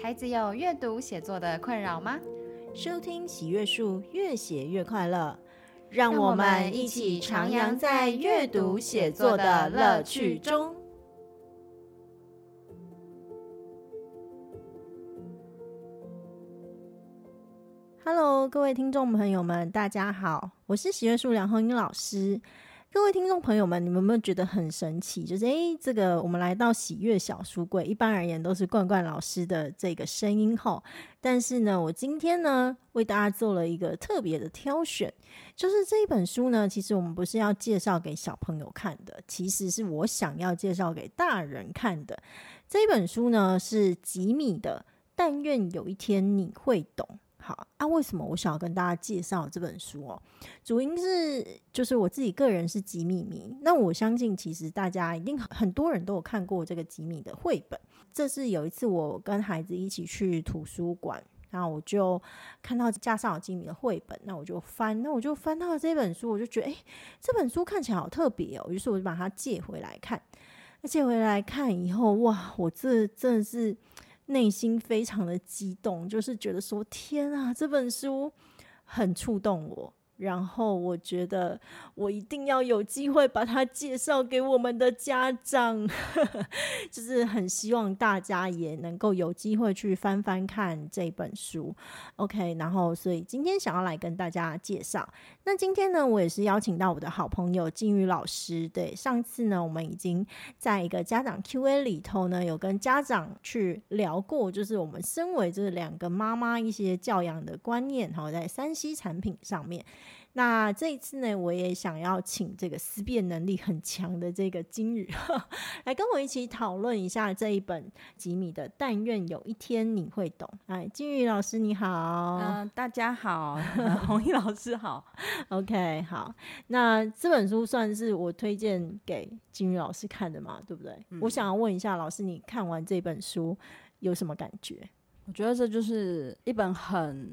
孩子有阅读写作的困扰吗？收听喜阅树，越写越快乐，让我们一起徜徉在阅读写作的乐趣中。Hello， 各位听众朋友们，大家好，我是喜阅树梁虹瑩老师。各位听众朋友们，你们有没有觉得很神奇，就是这个我们来到喜阅小书柜，一般而言都是冠冠老师的这个声音后，但是呢我今天呢为大家做了一个特别的挑选，就是这一本书呢其实我们不是要介绍给小朋友看的，其实是我想要介绍给大人看的。这本书呢是吉米的但愿有一天你会懂。好啊，为什么我想要跟大家介绍这本书哦？主因是就是我自己个人是吉米迷，那我相信其实大家一定很多人都有看过这个吉米的绘本。这是有一次我跟孩子一起去图书馆，然后我就看到架上有吉米的绘本，那我就翻到这本书，我就觉得这本书看起来好特别哦，于是我就把它借回来看。借回来看以后，哇，我这真的是内心非常的激动，就是觉得说天啊，这本书很触动我，然后我觉得我一定要有机会把它介绍给我们的家长就是很希望大家也能够有机会去翻翻看这本书。 OK， 然后所以今天想要来跟大家介绍。那今天呢我也是邀请到我的好朋友靖宇老师。对，上次呢我们已经在一个家长 QA 里头呢有跟家长去聊过，就是我们身为这两个妈妈一些教养的观念在 3C 产品上面。那这一次呢我也想要请这个思辨能力很强的这个金宇来跟我一起讨论一下这一本吉米的但愿有一天你会懂。金宇老师你好。大家好，虹瑩老师好。OK， 好，那这本书算是我推荐给金宇老师看的嘛，对不对？我想要问一下老师，你看完这本书有什么感觉？我觉得这就是一本很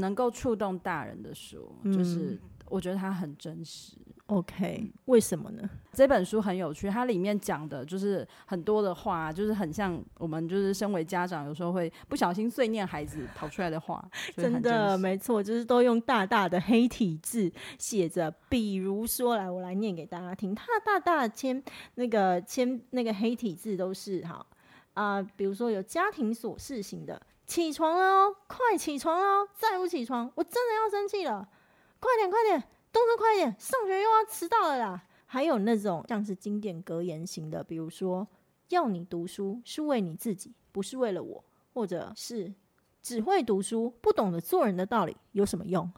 能够触动大人的书，就是我觉得它很真实。 OK， 为什么呢？这本书很有趣，它里面讲的就是很多的话，就是很像我们就是身为家长有时候会不小心碎念孩子跑出来的话真的没错，就是都用大大的黑体字写着，比如说来我来念给大家听，它大大的那个黑体字都是好比如说有家庭琐事型的，起床了哦，快起床了哦，再不起床我真的要生气了，快点快点，动作快点，上学又要迟到了啦。还有那种像是经典格言型的，比如说要你读书是为你自己，不是为了我，或者是只会读书不懂得做人的道理有什么用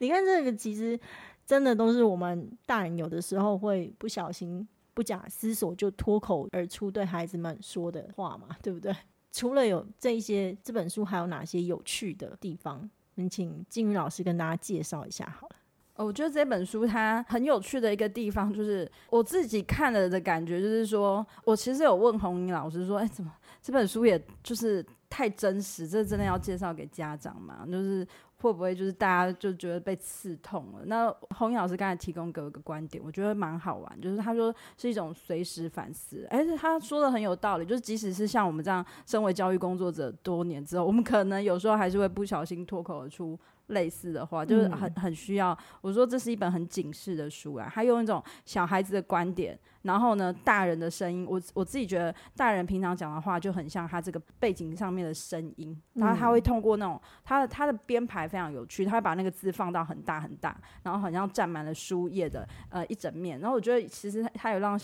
你看这个其实真的都是我们大人有的时候会不小心不假思索就脱口而出对孩子们说的话嘛，对不对？除了有这一些，这本书还有哪些有趣的地方？你请靖宇老师跟大家介绍一下好了。我觉得这本书它很有趣的一个地方，就是我自己看了的感觉，就是说我其实有问虹瑩老师说怎么这本书也就是太真实，这真的要介绍给家长嘛？就是会不会就是大家就觉得被刺痛了？那虹瑩老师刚才提供给我一个观点，我觉得蛮好玩，就是他说是一种随时反思。他说的很有道理，就是即使是像我们这样身为教育工作者多年之后，我们可能有时候还是会不小心脱口而出类似的话，就是很需要。我说这是一本很警示的书啊，他用一种小孩子的观点，然后呢大人的声音，我自己觉得大人平常讲的话就很像他这个背景上面的声音，他会通过那种他的编排非常有趣，他会把那个字放到很大很大，然后好像占满了书页的一整面，然后我觉得其实他有让我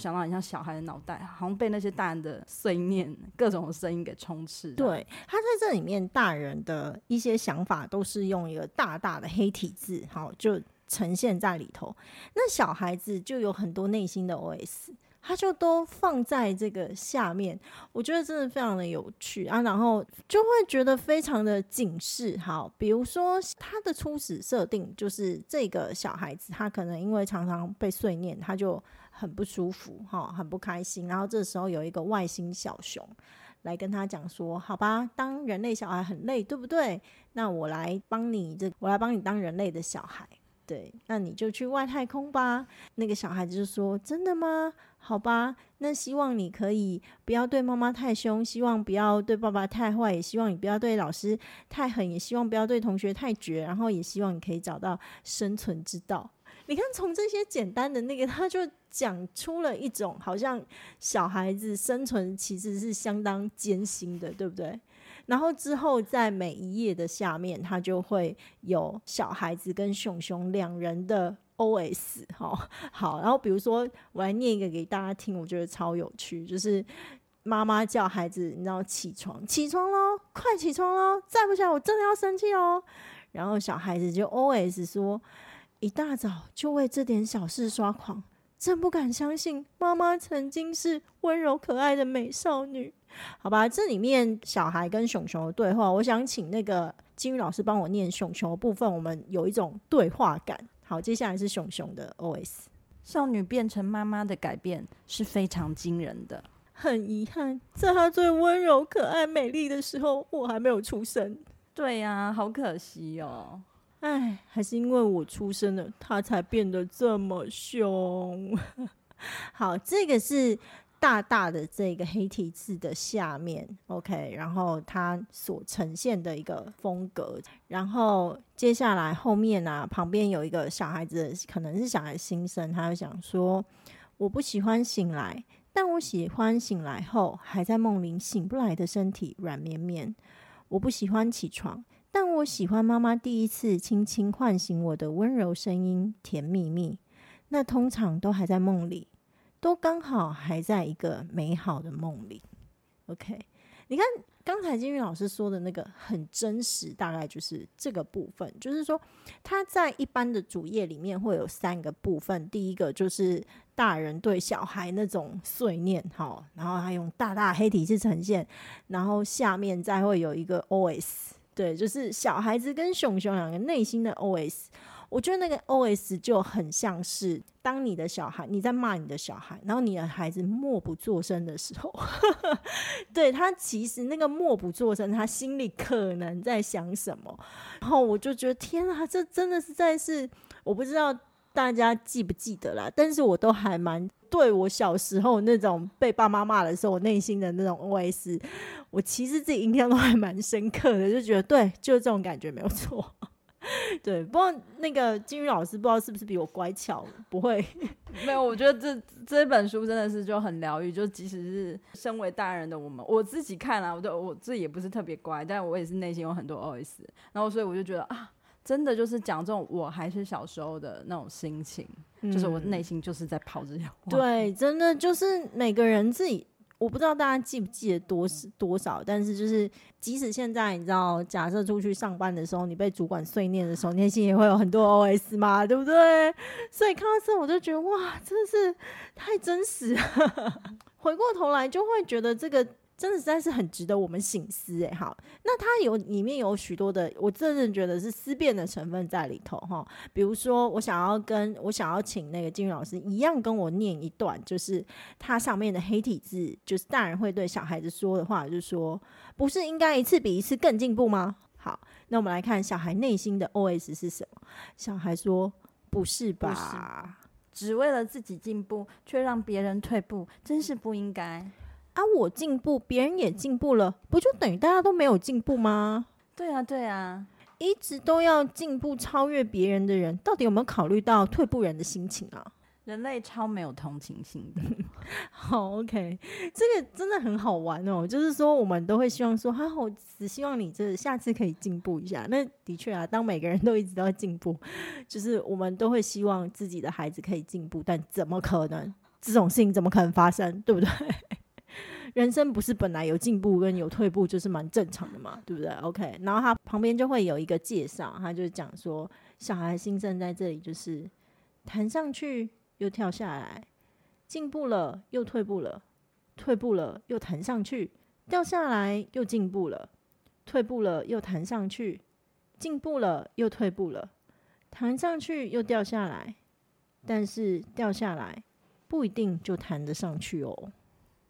想到很像小孩的脑袋，好像被那些大人的碎念各种声音给充斥。对，他在这里面大人的一些想法都是用一个大大的黑体字好就呈现在里头，那小孩子就有很多内心的 OS， 他就都放在这个下面，我觉得真的非常的有趣啊，然后就会觉得非常的警示。好，比如说他的初始设定就是这个小孩子他可能因为常常被碎念他就很不舒服很不开心，然后这时候有一个外星小熊来跟他讲说，好吧，当人类小孩很累对不对，那我来帮你当人类的小孩。对，那你就去外太空吧。那个小孩子就说，真的吗？好吧，那希望你可以不要对妈妈太凶，希望不要对爸爸太坏，也希望你不要对老师太狠，也希望不要对同学太绝，然后也希望你可以找到生存之道。你看从这些简单的那个，他就讲出了一种好像小孩子生存其实是相当艰辛的，对不对？然后之后在每一页的下面，他就会有小孩子跟熊熊两人的 OS、哦、好，然后比如说我来念一个给大家听，我觉得超有趣，就是妈妈叫孩子，你知道，起床起床咯，快起床咯，再不起来我真的要生气哦。然后小孩子就 OS 说，一大早就为这点小事抓狂，真不敢相信妈妈曾经是温柔可爱的美少女。好吧，这里面小孩跟熊熊的对话，我想请那个金鱼老师帮我念熊熊的部分，我们有一种对话感。好，接下来是熊熊的 OS。 少女变成妈妈的改变是非常惊人的，很遗憾在她最温柔可爱美丽的时候我还没有出生。对啊，好可惜哦。哎，还是因为我出生了他才变得这么凶。好，这个是大大的这个黑体字的下面 OK， 然后他所呈现的一个风格。然后接下来后面啊，旁边有一个小孩子，可能是小孩心声，他就想说，我不喜欢醒来，但我喜欢醒来后还在梦里醒不来的身体软绵绵。我不喜欢起床，但我喜欢妈妈第一次轻轻唤醒我的温柔声音，甜蜜蜜。那通常都还在梦里，都刚好还在一个美好的梦里。 OK， 你看刚才金鱼老师说的那个很真实，大概就是这个部分，就是说它在一般的主页里面会有三个部分。第一个就是大人对小孩那种碎念，好，然后他用大大黑体字呈现，然后下面再会有一个 OS，对，就是小孩子跟熊熊两个内心的 OS。 我觉得那个 OS 就很像是当你的小孩，你在骂你的小孩，然后你的孩子默不作声的时候对，他其实那个默不作声，他心里可能在想什么。然后我就觉得天啊，这真的实在是，我不知道大家记不记得啦，但是我都还蛮对我小时候那种被爸妈骂的时候，我内心的那种 OS， 我其实自己印象都还蛮深刻的，就觉得对，就这种感觉没有错对，不过那个金鱼老师不知道是不是比我乖巧，不会没有，我觉得这本书真的是就很疗愈，就即使是身为大人的我们，我自己看啊，我自己也不是特别乖，但我也是内心有很多 OS， 然后所以我就觉得啊，真的就是讲这种我还是小时候的那种心情，就是我内心就是在跑这些话。对，真的就是每个人自己，我不知道大家记不记得多少，但是就是即使现在你知道，假设出去上班的时候，你被主管碎念的时候，内心也会有很多 OS 嘛，对不对？所以看到这我就觉得哇，真的是太真实了回过头来就会觉得这个真的实在是很值得我们省思。哎，好，那它里面有许多的，我真的觉得是思辨的成分在里头哈。比如说，我想要请那个金鱼老师一样跟我念一段，就是它上面的黑体字，就是大人会对小孩子说的话，就是说，不是应该一次比一次更进步吗？好，那我们来看小孩内心的 OS 是什么。小孩说：“不是吧？只为了自己进步，却让别人退步，真是不应该。”啊，我进步别人也进步了，不就等于大家都没有进步吗？对啊对啊，一直都要进步超越别人的人，到底有没有考虑到退步人的心情啊？人类超没有同情心的好 OK， 这个真的很好玩哦，就是说我们都会希望说啊，我只希望你这下次可以进步一下。那的确啊，当每个人都一直都要进步，就是我们都会希望自己的孩子可以进步，但怎么可能？这种事情怎么可能发生，对不对？人生不是本来有进步跟有退步就是蛮正常的嘛，对不对？ OK， 然后他旁边就会有一个介绍，他就讲说小孩心声在这里就是弹上去又跳下来，进步了又退步了，退步了又弹上去，掉下来又进步了，退步了又弹上去，进步了又退步了，弹上去又掉下来，但是掉下来不一定就弹得上去哦。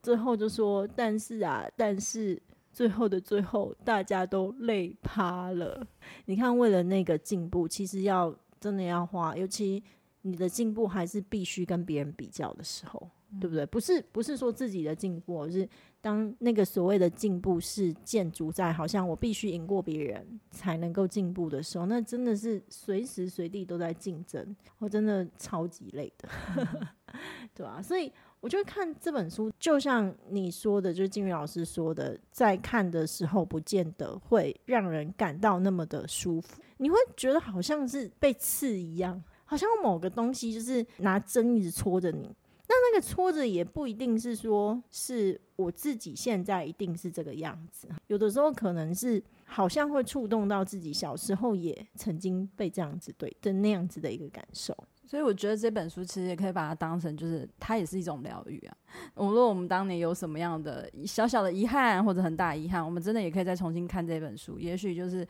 最后就说，但是啊，但是最后的最后，大家都累趴了。你看，为了那个进步，其实要真的要花，尤其你的进步还是必须跟别人比较的时候，对不对？不是说自己的进步，而是当那个所谓的进步是建筑在好像我必须赢过别人才能够进步的时候，那真的是随时随地都在竞争，我真的超级累的对啊，所以我就看这本书，就像你说的，就是静瑜老师说的，在看的时候不见得会让人感到那么的舒服，你会觉得好像是被刺一样，好像某个东西就是拿针一直戳着你，那个戳着也不一定是说是我自己现在一定是这个样子，有的时候可能是好像会触动到自己小时候也曾经被这样子对的那样子的一个感受。所以我觉得这本书其实也可以把它当成就是它也是一种疗愈啊。无论我们当年有什么样的小小的遗憾或者很大遗憾，我们真的也可以再重新看这本书，也许就是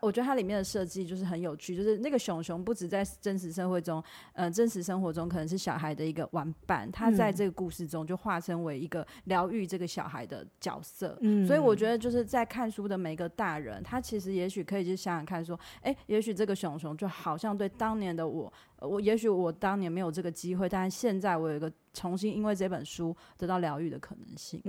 我觉得它里面的设计就是很有趣，就是那个熊熊不止在真实社会中真实生活中可能是小孩的一个玩伴，他在这个故事中就化身为一个疗愈这个小孩的角色。所以我觉得就是在看书的每个大人，他其实也许可以去想想看说也许这个熊熊就好像对当年的我也许我当年没有这个机会，但是现在我有一个重新因为这本书得到疗愈的可能性。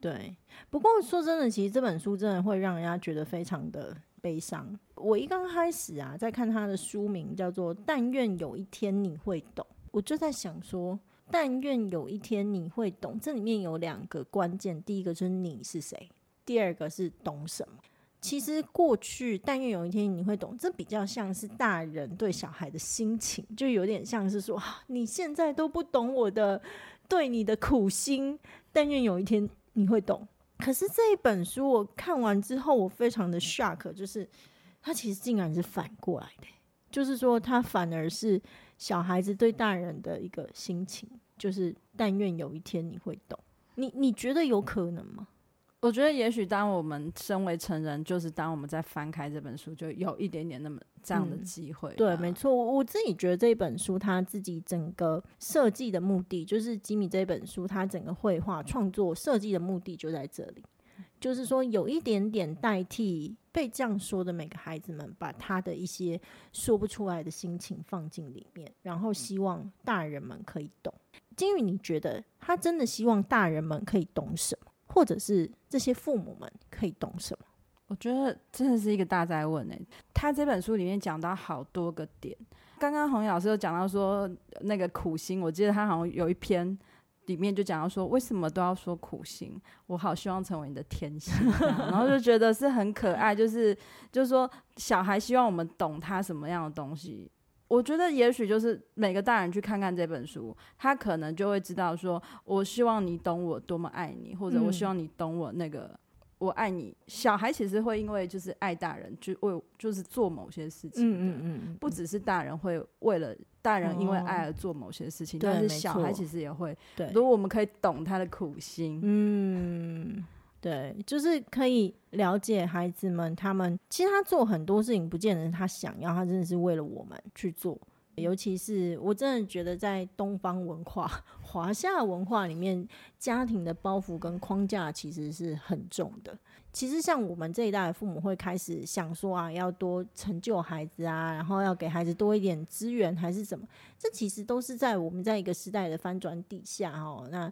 对。不过说真的，其实这本书真的会让人家觉得非常的悲伤。我一刚开始啊，在看他的书名叫做《但愿有一天你会懂》，我就在想说，但愿有一天你会懂，这里面有两个关键，第一个就是你是谁，第二个是懂什么。其实过去但愿有一天你会懂，这比较像是大人对小孩的心情，就有点像是说你现在都不懂我的对你的苦心，但愿有一天你会懂。可是这一本书我看完之后我非常的 shock， 就是它其实竟然是反过来的，就是说它反而是小孩子对大人的一个心情，就是但愿有一天你会懂。你觉得有可能吗？我觉得也许当我们身为成人，就是当我们在翻开这本书就有一点点那么这样的机会。对，没错。我自己觉得这本书它自己整个设计的目的，就是吉米这本书它整个绘画创作设计的目的就在这里，就是说有一点点代替被这样说的每个孩子们，把他的一些说不出来的心情放进里面，然后希望大人们可以懂。金宇，你觉得他真的希望大人们可以懂什么，或者是这些父母们可以懂什么？我觉得真的是一个大哉问。他这本书里面讲到好多个点，刚刚虹瑩老师有讲到说那个苦心，我记得他好像有一篇里面就讲到说为什么都要说苦心，我好希望成为你的天心然后就觉得是很可爱，就是说小孩希望我们懂他什么样的东西。我觉得也许就是每个大人去看看这本书，他可能就会知道说我希望你懂我多么爱你，或者我希望你懂我那个我爱你。小孩其实会因为就是爱大人就是做某些事情的，不只是大人会为了大人因为爱而做某些事情，但是小孩其实也会，如果我们可以懂他的苦心，对，就是可以了解孩子们，他们其实他做很多事情不见得他想要，他真的是为了我们去做。尤其是我真的觉得在东方文化华夏文化里面，家庭的包袱跟框架其实是很重的。其实像我们这一代的父母会开始想说要多成就孩子啊，然后要给孩子多一点资源还是什么，这其实都是在我们在一个时代的翻转底下那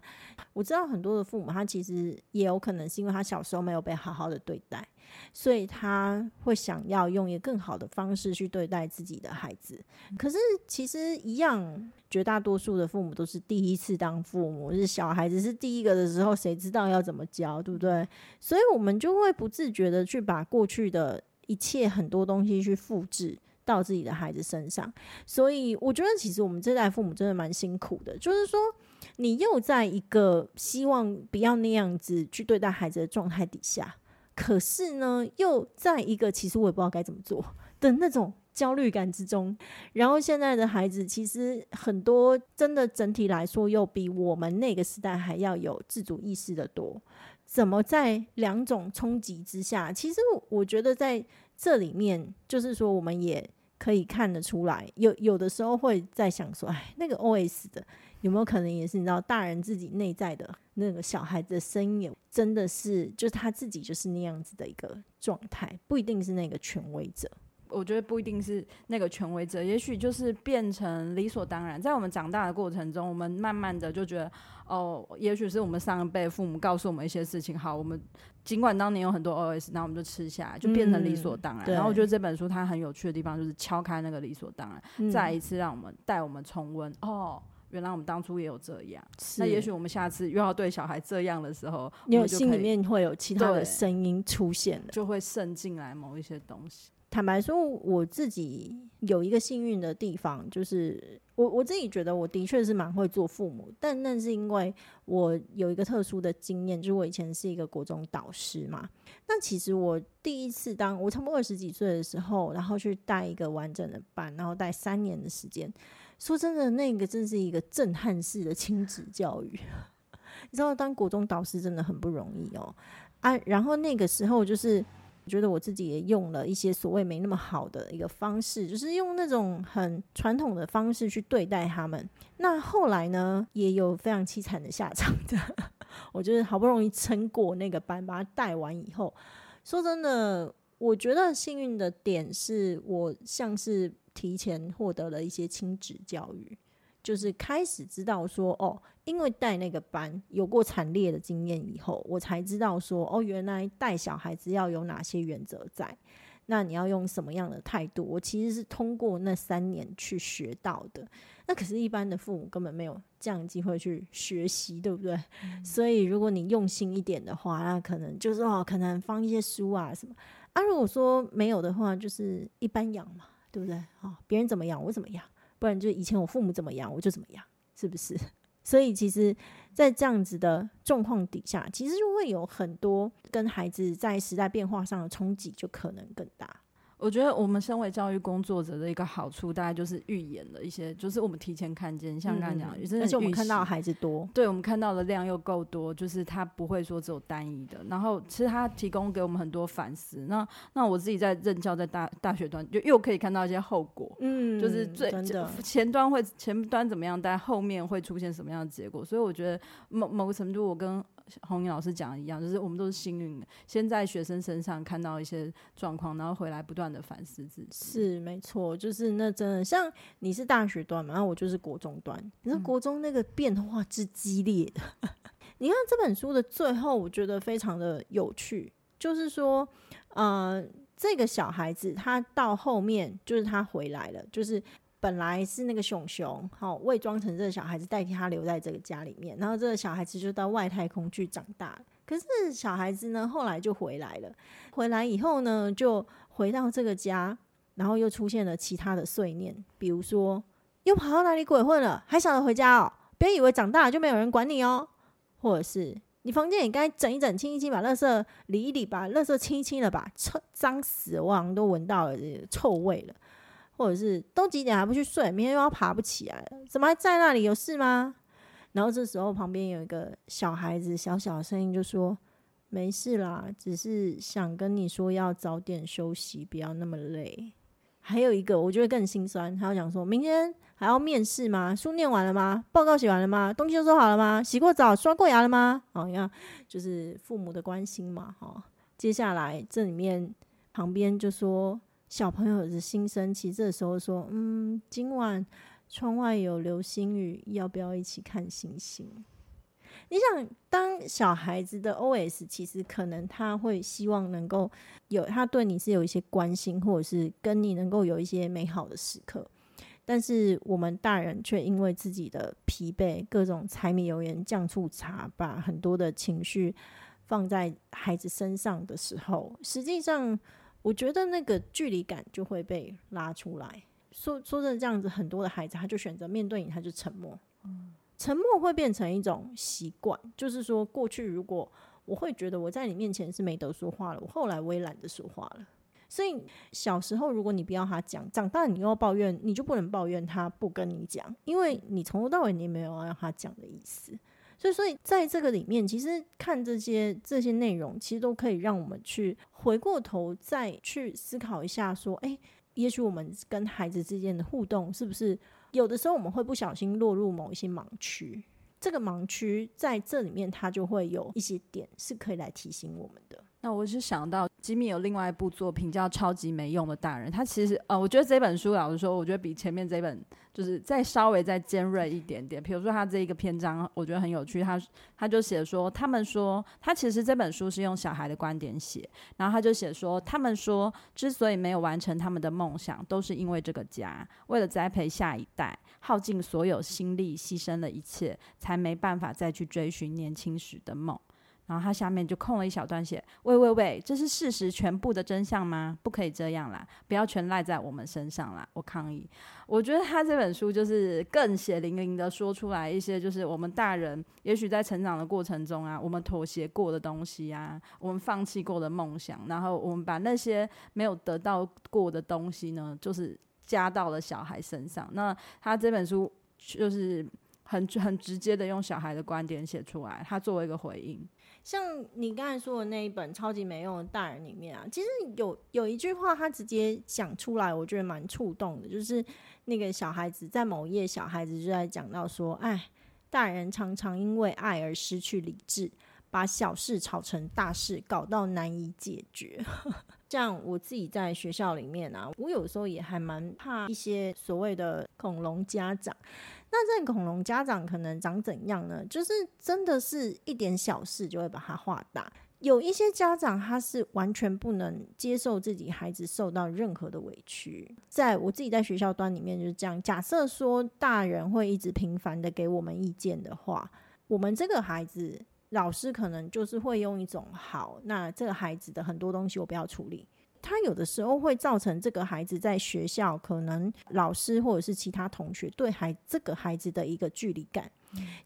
我知道很多的父母他其实也有可能是因为他小时候没有被好好的对待，所以他会想要用一个更好的方式去对待自己的孩子。可是其实一样，绝大多数的父母都是第一次当父母，是小孩子是第一个的时候，谁知道要怎么教，对不对？所以我们就会不自觉的去把过去的一切很多东西去复制到自己的孩子身上。所以我觉得其实我们这代父母真的蛮辛苦的，就是说你又在一个希望不要那样子去对待孩子的状态底下，可是呢又在一个其实我也不知道该怎么做的那种焦虑感之中。然后现在的孩子其实很多真的整体来说又比我们那个时代还要有自主意识的多，怎么在两种冲击之下，其实我觉得在这里面就是说我们也可以看得出来，有的时候会在想说那个 OS 的有没有可能也是你知道大人自己内在的那个小孩子的声音，也真的是就是他自己就是那样子的一个状态，不一定是那个权威者。我觉得不一定是那个权威者，也许就是变成理所当然。在我们长大的过程中，我们慢慢的就觉得，哦，也许是我们上一辈父母告诉我们一些事情，好，我们尽管当年有很多 OS， 然后我们就吃下来，就变成理所当然。然后我觉得这本书它很有趣的地方就是敲开那个理所当然，再一次让我们带我们重温，哦，原来我们当初也有这样。那也许我们下次又要对小孩这样的时候，因为心里面会有其他的声音出现了，就会渗进来某一些东西。坦白说，我自己有一个幸运的地方，就是我自己觉得我的确是蛮会做父母，但那是因为我有一个特殊的经验，就是我以前是一个国中导师嘛。那其实我第一次当我差不多20几岁的时候，然后去带一个完整的班，然后带3年的时间。说真的，那个真是一个震撼式的亲子教育。你知道，当国中导师真的很不容易哦。然后那个时候就是。我觉得我自己也用了一些所谓没那么好的一个方式，就是用那种很传统的方式去对待他们。那后来呢，也有非常凄惨的下场的。我就是好不容易撑过那个班，把它带完以后，说真的，我觉得幸运的点是我像是提前获得了一些亲子教育，就是开始知道说，哦，因为带那个班有过惨烈的经验以后，我才知道说，哦，原来带小孩子要有哪些原则在，那你要用什么样的态度。我其实是通过那3年去学到的。那可是一般的父母根本没有这样的机会去学习，对不对？所以如果你用心一点的话，那可能就是哦，可能放一些书啊什么啊。如果说没有的话，就是一般养嘛，对不对？哦，别人怎么养我怎么养，不然就以前我父母怎么样我就怎么样，是不是？所以其实在这样子的状况底下，其实就会有很多跟孩子在时代变化上的冲击就可能更大。我觉得我们身为教育工作者的一个好处大概就是预演的一些，就是我们提前看见，像刚才讲，而且我们看到的孩子多，对，我们看到的量又够多，就是他不会说只有单一的。然后其实他提供给我们很多反思。那我自己在任教，在大学端就又可以看到一些后果，就是最前端怎么样，但后面会出现什么样的结果。所以我觉得某个程度，我跟洪颖老师讲的一样，就是我们都是幸运的，先在学生身上看到一些状况，然后回来不断的反思自己。是没错，就是那真的像你是大学端嘛，然后我就是国中端。你说国中那个变化之激烈的，你看这本书的最后，我觉得非常的有趣，就是说，这个小孩子他到后面就是他回来了，就是。本来是那个熊熊伪装成这个小孩子代替他留在这个家里面，然后这个小孩子就到外太空去长大了。可是小孩子呢后来就回来了，回来以后呢就回到这个家，然后又出现了其他的碎念，比如说又跑到哪里鬼混了，还想着回家哦，别以为长大了就没有人管你哦，或者是你房间也该整一整清一清，把垃圾理一理吧，垃圾清一清了吧，脏死了，我好像都闻到了臭味了，或者是都几点还不去睡，明天又要爬不起来了，怎么还在那里，有事吗？然后这时候旁边有一个小孩子小小的声音就说，没事啦，只是想跟你说要早点休息，不要那么累。还有一个我觉得更心酸，他要讲说，明天还要面试吗？书念完了吗？报告写完了吗？东西都收好了吗？洗过澡刷过牙了吗？好像就是父母的关心嘛。接下来这里面旁边就说小朋友的心声，其实这时候说，今晚窗外有流星雨，要不要一起看星星？你想，当小孩子的 OS， 其实可能他会希望能够有，他对你是有一些关心，或者是跟你能够有一些美好的时刻。但是我们大人却因为自己的疲惫，各种柴米油盐酱醋茶，把很多的情绪放在孩子身上的时候，实际上我觉得那个距离感就会被拉出来。说真的，这样子很多的孩子他就选择面对你，他就沉默。沉默会变成一种习惯，就是说过去如果我会觉得我在你面前是没得说话了，我后来我也懒得说话了。所以小时候如果你不要他讲，长大你又要抱怨，你就不能抱怨他不跟你讲，因为你从头到尾你没有让他讲的意思。所以在这个里面，其实看这些内容，其实都可以让我们去回过头再去思考一下说，也许我们跟孩子之间的互动，是不是有的时候我们会不小心落入某一些盲区，这个盲区在这里面它就会有一些点是可以来提醒我们的。那我是想到吉米有另外一部作品叫《超级没用的大人》，他其实我觉得这本书老实说我觉得比前面这本就是再稍微再尖锐一点点。比如说他这一个篇章我觉得很有趣，他就写说他们说他其实这本书是用小孩的观点写，然后他就写说他们说之所以没有完成他们的梦想，都是因为这个家为了栽培下一代耗尽所有心力，牺牲了一切，才没办法再去追寻年轻时的梦。然后他下面就空了一小段写，喂，这是事实全部的真相吗？不可以这样啦，不要全赖在我们身上啦，我抗议。我觉得他这本书就是更血淋淋的说出来一些，就是我们大人也许在成长的过程中啊，我们妥协过的东西啊，我们放弃过的梦想，然后我们把那些没有得到过的东西呢，就是加到了小孩身上。那他这本书就是很直接的用小孩的观点写出来，他作为一个回应。像你刚才说的那一本《超级没用的大人》里面啊，其实有一句话他直接讲出来，我觉得蛮触动的，就是那个小孩子在某页，小孩子就在讲到说，大人常常因为爱而失去理智，把小事吵成大事，搞到难以解决。像我自己在学校里面啊，我有时候也还蛮怕一些所谓的恐龙家长。那这恐龙家长可能长怎样呢？就是真的是一点小事就会把它化大。有一些家长他是完全不能接受自己孩子受到任何的委屈，在我自己在学校端里面就是这样。假设说大人会一直频繁的给我们意见的话，我们这个孩子老师可能就是会用一种，好，那这个孩子的很多东西我不要处理。他有的时候会造成这个孩子在学校可能老师或者是其他同学对这个孩子的一个距离感。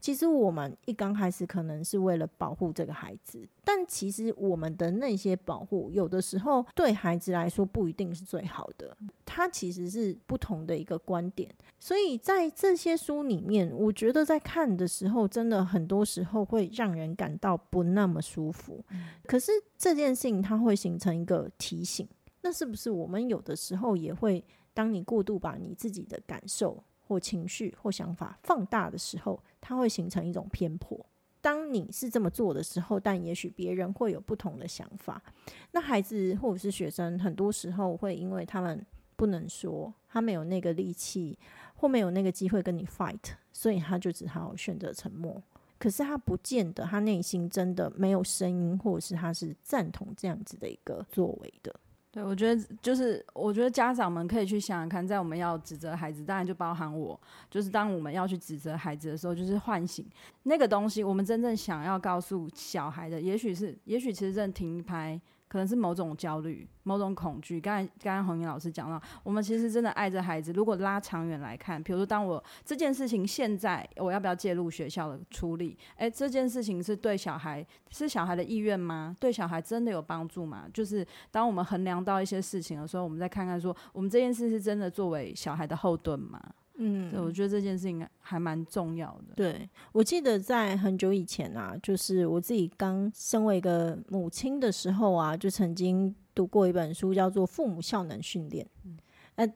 其实我们一刚开始可能是为了保护这个孩子，但其实我们的那些保护有的时候对孩子来说不一定是最好的，它其实是不同的一个观点。所以在这些书里面，我觉得在看的时候真的很多时候会让人感到不那么舒服，可是这件事情它会形成一个提醒。那是不是我们有的时候也会，当你过度把你自己的感受或情绪或想法放大的时候，它会形成一种偏颇。当你是这么做的时候，但也许别人会有不同的想法。那孩子或者是学生很多时候会因为他们不能说，他没有那个力气或没有那个机会跟你 fight， 所以他就只好选择沉默。可是他不见得他内心真的没有声音，或者是他是赞同这样子的一个作为的。对，我觉得就是，我觉得家长们可以去想想看，在我们要指责孩子，当然就包含我，就是当我们要去指责孩子的时候，就是唤醒那个东西，我们真正想要告诉小孩的，也许其实真的停拍，可能是某种焦虑、某种恐惧。刚才虹瑩老师讲到，我们其实真的爱着孩子。如果拉长远来看，比如说，当我这件事情现在我要不要介入学校的处理？这件事情是对小孩是小孩的意愿吗？对小孩真的有帮助吗？就是当我们衡量到一些事情的时候，我们再看看说，我们这件事是真的作为小孩的后盾吗？所以我觉得这件事情还蛮重要的。对，我记得在很久以前啊，就是我自己刚身为一个母亲的时候啊，就曾经读过一本书叫做《父母效能训练》。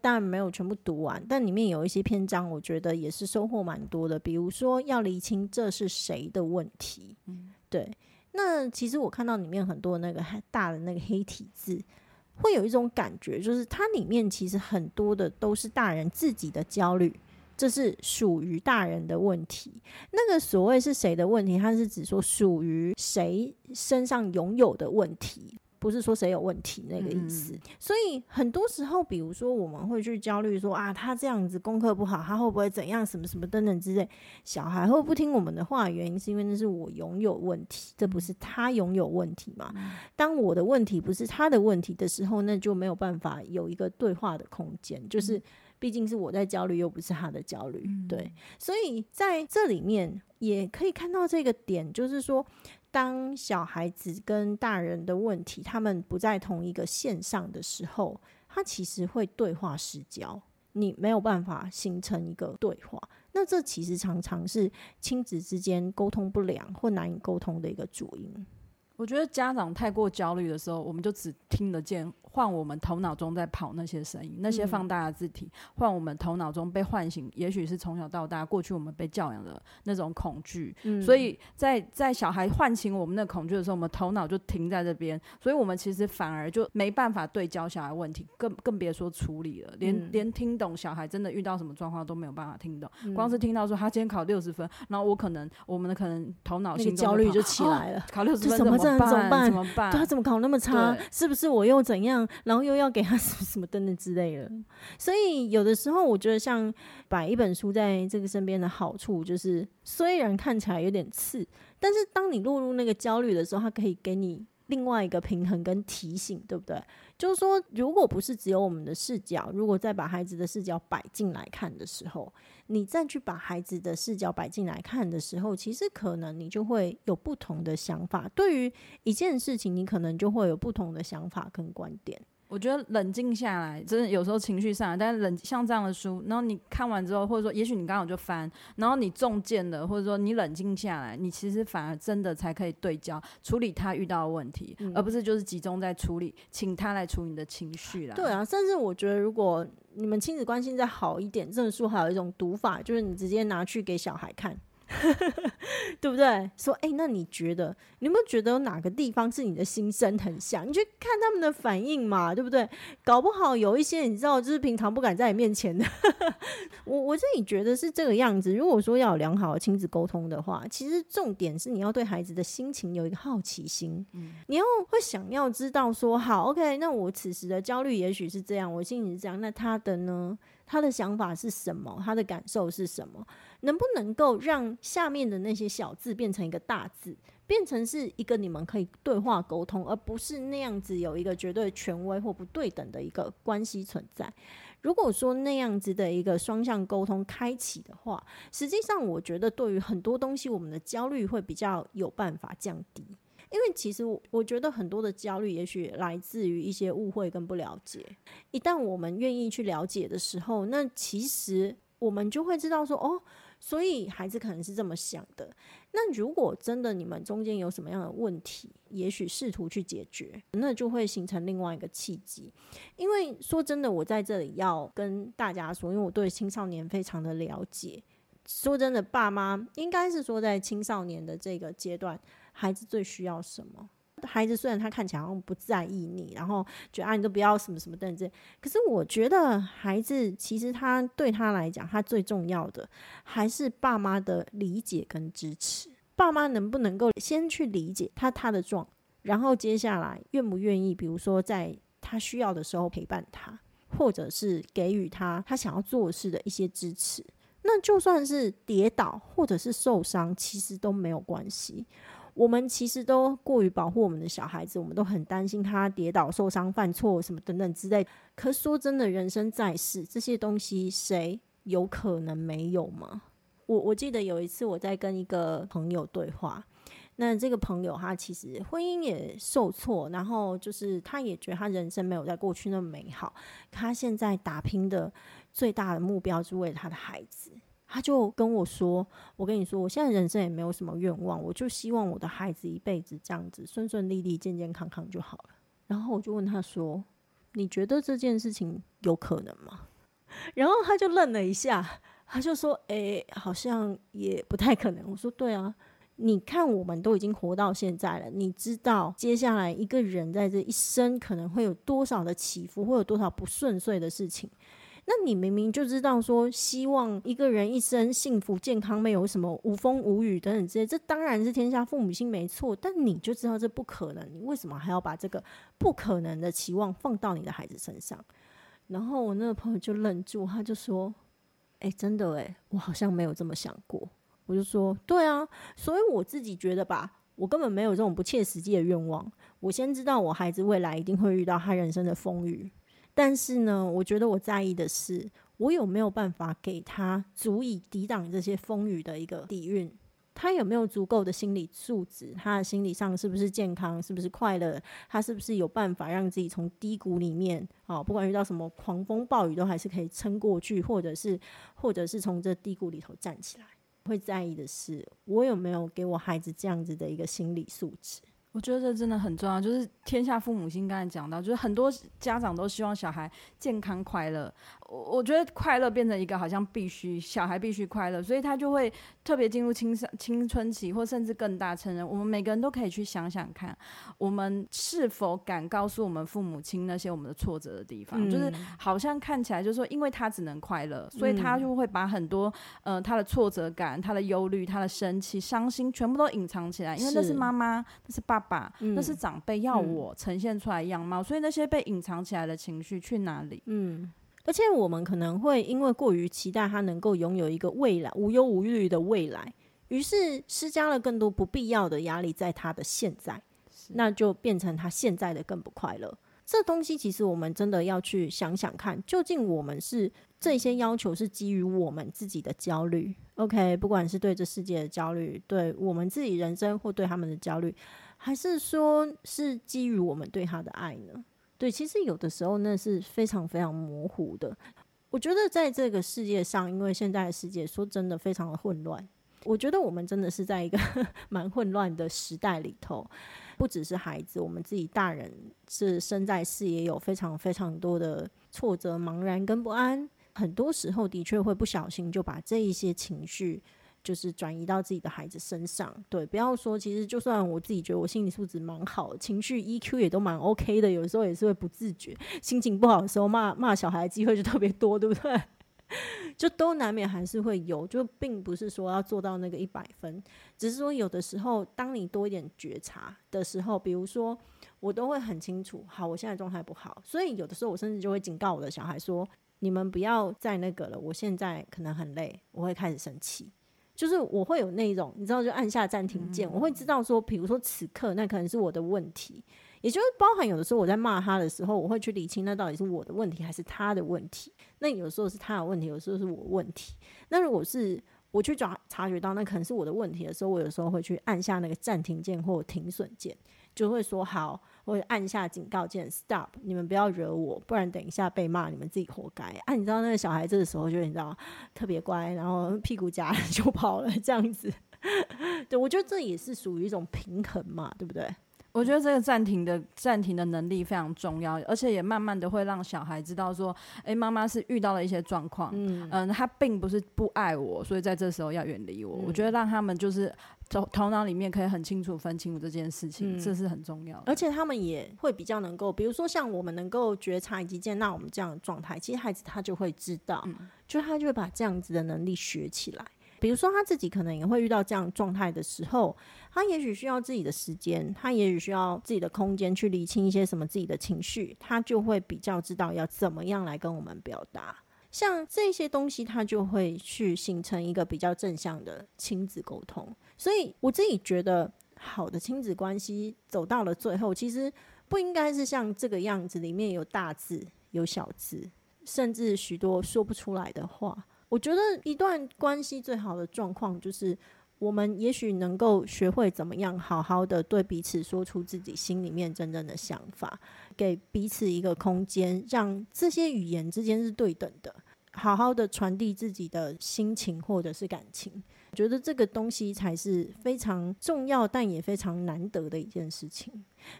当然没有全部读完，但里面有一些篇章我觉得也是收获蛮多的，比如说要厘清这是谁的问题。对，那其实我看到里面很多那个大的那个黑体字，会有一种感觉，就是它里面其实很多的都是大人自己的焦虑，这是属于大人的问题。那个所谓是谁的问题，它是指说属于谁身上拥有的问题，不是说谁有问题那个意思。所以很多时候，比如说我们会去焦虑说，他这样子功课不好，他会不会怎样什么什么等等之类，小孩会不听我们的话，原因是因为那是我拥有问题，这不是他拥有问题嘛。当我的问题不是他的问题的时候，那就没有办法有一个对话的空间，就是毕竟是我在焦虑，又不是他的焦虑。对，所以在这里面也可以看到这个点，就是说当小孩子跟大人的问题他们不在同一个线上的时候，他其实会对话失焦，你没有办法形成一个对话。那这其实常常是亲子之间沟通不良或难以沟通的一个主因。我觉得家长太过焦虑的时候，我们就只听得见换我们头脑中在跑那些声音，那些放大的字体，换我们头脑中被唤醒，也许是从小到大过去我们被教养的那种恐惧，所以在小孩唤醒我们的恐惧的时候，我们头脑就停在这边，所以我们其实反而就没办法对焦小孩问题，更别说处理了，连听懂小孩真的遇到什么状况都没有办法听懂，光是听到说他今天考60分，然后我们可能头脑心中焦虑就起来了，考60分怎么办，对他怎么考那么差，是不是我又怎样，然后又要给他什么什么等等之类的。所以有的时候我觉得像摆一本书在这个身边的好处就是，虽然看起来有点刺，但是当你落入那个焦虑的时候，它可以给你另外一个平衡跟提醒，对不对？就是说如果不是只有我们的视角，如果再把孩子的视角摆进来看的时候，你再去把孩子的视角摆进来看的时候，其实可能你就会有不同的想法，对于一件事情你可能就会有不同的想法跟观点。我觉得冷静下来真的有时候情绪上来，但是像这样的书，然后你看完之后，或者说也许你刚好就翻，然后你中箭了，或者说你冷静下来，你其实反而真的才可以对焦处理他遇到的问题，而不是就是集中在处理请他来处理你的情绪啦。对啊，甚至我觉得如果你们亲子关系再好一点，这本书还有一种读法，就是你直接拿去给小孩看对不对？说那你觉得你有没有觉得有哪个地方是你的心声很像，你去看他们的反应嘛，对不对？搞不好有一些你知道就是平常不敢在你面前的我自己觉得是这个样子。如果说要有良好的亲子沟通的话，其实重点是你要对孩子的心情有一个好奇心，你要会想要知道说，好 OK， 那我此时的焦虑也许是这样，我心情是这样，那他的呢，他的想法是什么，他的感受是什么，能不能够让下面的那些小字变成一个大字，变成是一个你们可以对话沟通，而不是那样子有一个绝对权威或不对等的一个关系存在。如果说那样子的一个双向沟通开启的话，实际上我觉得对于很多东西我们的焦虑会比较有办法降低。因为其实我觉得很多的焦虑也许来自于一些误会跟不了解，一旦我们愿意去了解的时候，那其实我们就会知道说，哦，所以孩子可能是这么想的。那如果真的你们中间有什么样的问题，也许试图去解决，那就会形成另外一个契机。因为说真的，我在这里要跟大家说，因为我对青少年非常的了解，说真的，爸妈应该是说在青少年的这个阶段，孩子最需要什么？孩子虽然他看起来好像不在意你，然后觉得你都不要什么什么等等，可是我觉得孩子其实他对他来讲，他最重要的还是爸妈的理解跟支持。爸妈能不能够先去理解他的状，然后接下来愿不愿意，比如说在他需要的时候陪伴他，或者是给予他想要做事的一些支持。那就算是跌倒或者是受伤，其实都没有关系。我们其实都过于保护我们的小孩子，我们都很担心他跌倒受伤犯错什么等等之类。可说真的，人生在世，这些东西谁有可能没有吗？我记得有一次我在跟一个朋友对话，那这个朋友他其实婚姻也受挫，然后就是他也觉得他人生没有在过去那么美好，他现在打拼的最大的目标是为了他的孩子。他就跟我说，我跟你说，我现在人生也没有什么愿望，我就希望我的孩子一辈子这样子顺顺利利健健康康就好了。然后我就问他说，你觉得这件事情有可能吗？然后他就愣了一下，他就说好像也不太可能。我说对啊，你看我们都已经活到现在了，你知道接下来一个人在这一生可能会有多少的起伏，会有多少不顺遂的事情，那你明明就知道说，希望一个人一生幸福健康，没有什么无风无雨等等之类，这当然是天下父母心没错，但你就知道这不可能，你为什么还要把这个不可能的期望放到你的孩子身上？然后我那个朋友就愣住，他就说真的我好像没有这么想过。我就说对啊，所以我自己觉得吧，我根本没有这种不切实际的愿望。我先知道我孩子未来一定会遇到他人生的风雨，但是呢，我觉得我在意的是，我有没有办法给他足以抵挡这些风雨的一个底蕴，他有没有足够的心理素质，他的心理上是不是健康，是不是快乐，他是不是有办法让自己从低谷里面不管遇到什么狂风暴雨都还是可以撑过去，或者是从这低谷里头站起来。会在意的是，我有没有给我孩子这样子的一个心理素质。我觉得这真的很重要，就是天下父母心刚才讲到，就是很多家长都希望小孩健康快乐，我觉得快乐变成一个好像必须，小孩必须快乐，所以他就会特别进入青春期或甚至更大成人。我们每个人都可以去想想看，我们是否敢告诉我们父母亲那些我们的挫折的地方、就是好像看起来就是说因为他只能快乐，所以他就会把很多、他的挫折感，他的忧虑，他的生气伤心全部都隐藏起来，因为那是妈妈，那是爸爸、那是长辈要我呈现出来样貌、所以那些被隐藏起来的情绪去哪里？而且我们可能会因为过于期待他能够拥有一个未来无忧无虑的未来，于是施加了更多不必要的压力在他的现在，那就变成他现在的更不快乐。这东西其实我们真的要去想想看，究竟我们是这些要求是基于我们自己的焦虑 OK， 不管是对这世界的焦虑，对我们自己人生或对他们的焦虑，还是说是基于我们对他的爱呢？对，其实有的时候那是非常非常模糊的。我觉得在这个世界上，因为现在的世界说真的非常的混乱，我觉得我们真的是在一个蛮混乱的时代里头，不只是孩子，我们自己大人是身在世也有非常非常多的挫折、茫然跟不安，很多时候的确会不小心就把这一些情绪就是转移到自己的孩子身上。对，不要说其实就算我自己觉得我心理素质蛮好，情绪 EQ 也都蛮 OK 的，有时候也是会不自觉，心情不好的时候骂小孩的机会就特别多，对不对？就都难免还是会有，就并不是说要做到那个100分，只是说有的时候当你多一点觉察的时候，比如说我都会很清楚，好，我现在状态不好，所以有的时候我甚至就会警告我的小孩说，你们不要再那个了，我现在可能很累，我会开始生气。就是我会有那种你知道，就按下暂停键，我会知道说比如说此刻那可能是我的问题，也就是包含有的时候我在骂他的时候，我会去理清那到底是我的问题还是他的问题，那有时候是他的问题，有时候是我问题。那如果是我去察觉到那可能是我的问题的时候，我有时候会去按下那个暂停键或停损键，就会说好，我按下警告键 stop， 你们不要惹我，不然等一下被骂你们自己活该啊。你知道那个小孩这个时候就你知道特别乖，然后屁股夹就跑了这样子对，我觉得这也是属于一种平衡嘛，对不对？我觉得这个暂停的能力非常重要，而且也慢慢的会让小孩知道说，哎，妈妈是遇到了一些状况，她并不是不爱我，所以在这时候要远离我。我觉得让他们就是头脑里面可以很清楚分清楚这件事情，这是很重要的。而且他们也会比较能够，比如说像我们能够觉察以及接纳我们这样的状态，其实孩子他就会知道，就他就会把这样子的能力学起来。比如说他自己可能也会遇到这样状态的时候，他也许需要自己的时间，他也许需要自己的空间去理清一些什么自己的情绪，他就会比较知道要怎么样来跟我们表达，像这些东西他就会去形成一个比较正向的亲子沟通。所以我自己觉得好的亲子关系走到了最后，其实不应该是像这个样子，里面有大字有小字，甚至许多说不出来的话。我觉得一段关系最好的状况就是我们也许能够学会怎么样好好的对彼此说出自己心里面真正的想法，给彼此一个空间，让这些语言之间是对等的，好好的传递自己的心情或者是感情。我觉得这个东西才是非常重要但也非常难得的一件事情，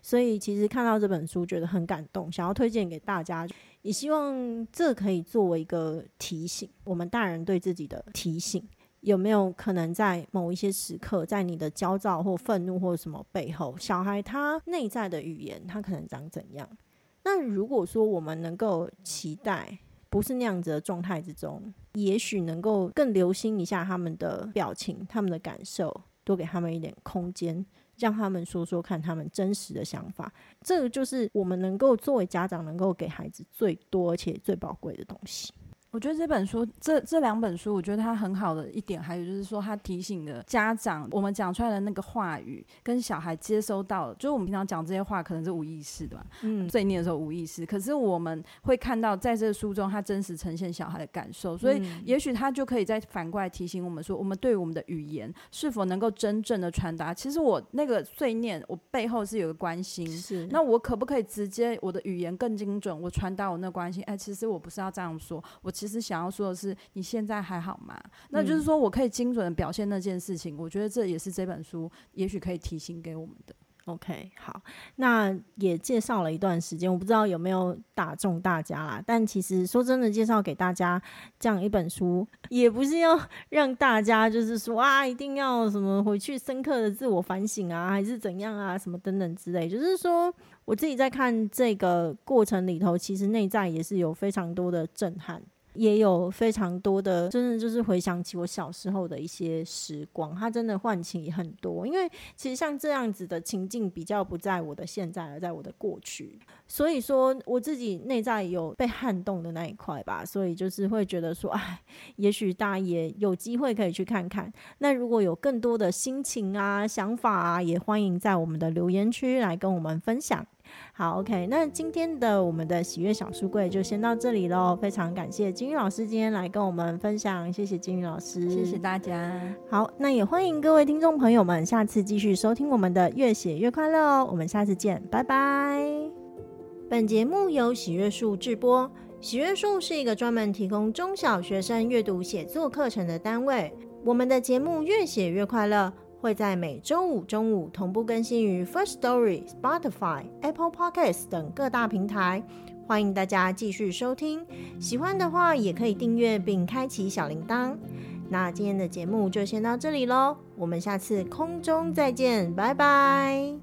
所以其实看到这本书觉得很感动，想要推荐给大家，也希望这可以作为一个提醒，我们大人对自己的提醒。有没有可能在某一些时刻，在你的焦躁或愤怒或什么背后，小孩他内在的语言他可能长怎样？那如果说我们能够期待不是那样子的状态之中，也许能够更留心一下他们的表情，他们的感受，多给他们一点空间，让他们说说看他们真实的想法。这个就是我们能够作为家长能够给孩子最多而且最宝贵的东西。我觉得这本书，这两本书，我觉得它很好的一点还有就是说，它提醒了家长，我们讲出来的那个话语跟小孩接收到，就是我们平常讲这些话可能是无意识的吧，罪孽的时候无意识，可是我们会看到在这个书中它真实呈现小孩的感受，所以也许它就可以再反过来提醒我们说，我们对我们的语言是否能够真正的传达，其实我那个罪孽我背后是有个关心，是那我可不可以直接我的语言更精准，我传达我那关心，哎，其实我不是要这样说，我其实想要说的是，你现在还好吗？那就是说我可以精准的表现那件事情，我觉得这也是这本书也许可以提醒给我们的。OK， 好，那也介绍了一段时间，我不知道有没有打中大家啦，但其实说真的，介绍给大家这样一本书，也不是要让大家就是说啊，一定要什么回去深刻的自我反省啊，还是怎样啊，什么等等之类，就是说我自己在看这个过程里头，其实内在也是有非常多的震撼，也有非常多的真的就是回想起我小时候的一些时光，它真的唤起很多，因为其实像这样子的情境比较不在我的现在而在我的过去，所以说我自己内在有被撼动的那一块吧，所以就是会觉得说哎，也许大家也有机会可以去看看，那如果有更多的心情啊想法啊，也欢迎在我们的留言区来跟我们分享。好 OK， 那今天的我们的喜悦小书柜就先到这里咯，非常感谢金鱼老师今天来跟我们分享，谢谢金鱼老师，谢谢大家。好，那也欢迎各位听众朋友们下次继续收听我们的越写越快乐哦，我们下次见，拜拜。本节目由喜悦树制播，喜悦树是一个专门提供中小学生阅读写作课程的单位，我们的节目越写越快乐会在每周五中午同步更新于 Firstory、Spotify、Apple Podcasts 等各大平台，欢迎大家继续收听。喜欢的话也可以订阅并开启小铃铛。那今天的节目就先到这里咯，我们下次空中再见，拜拜。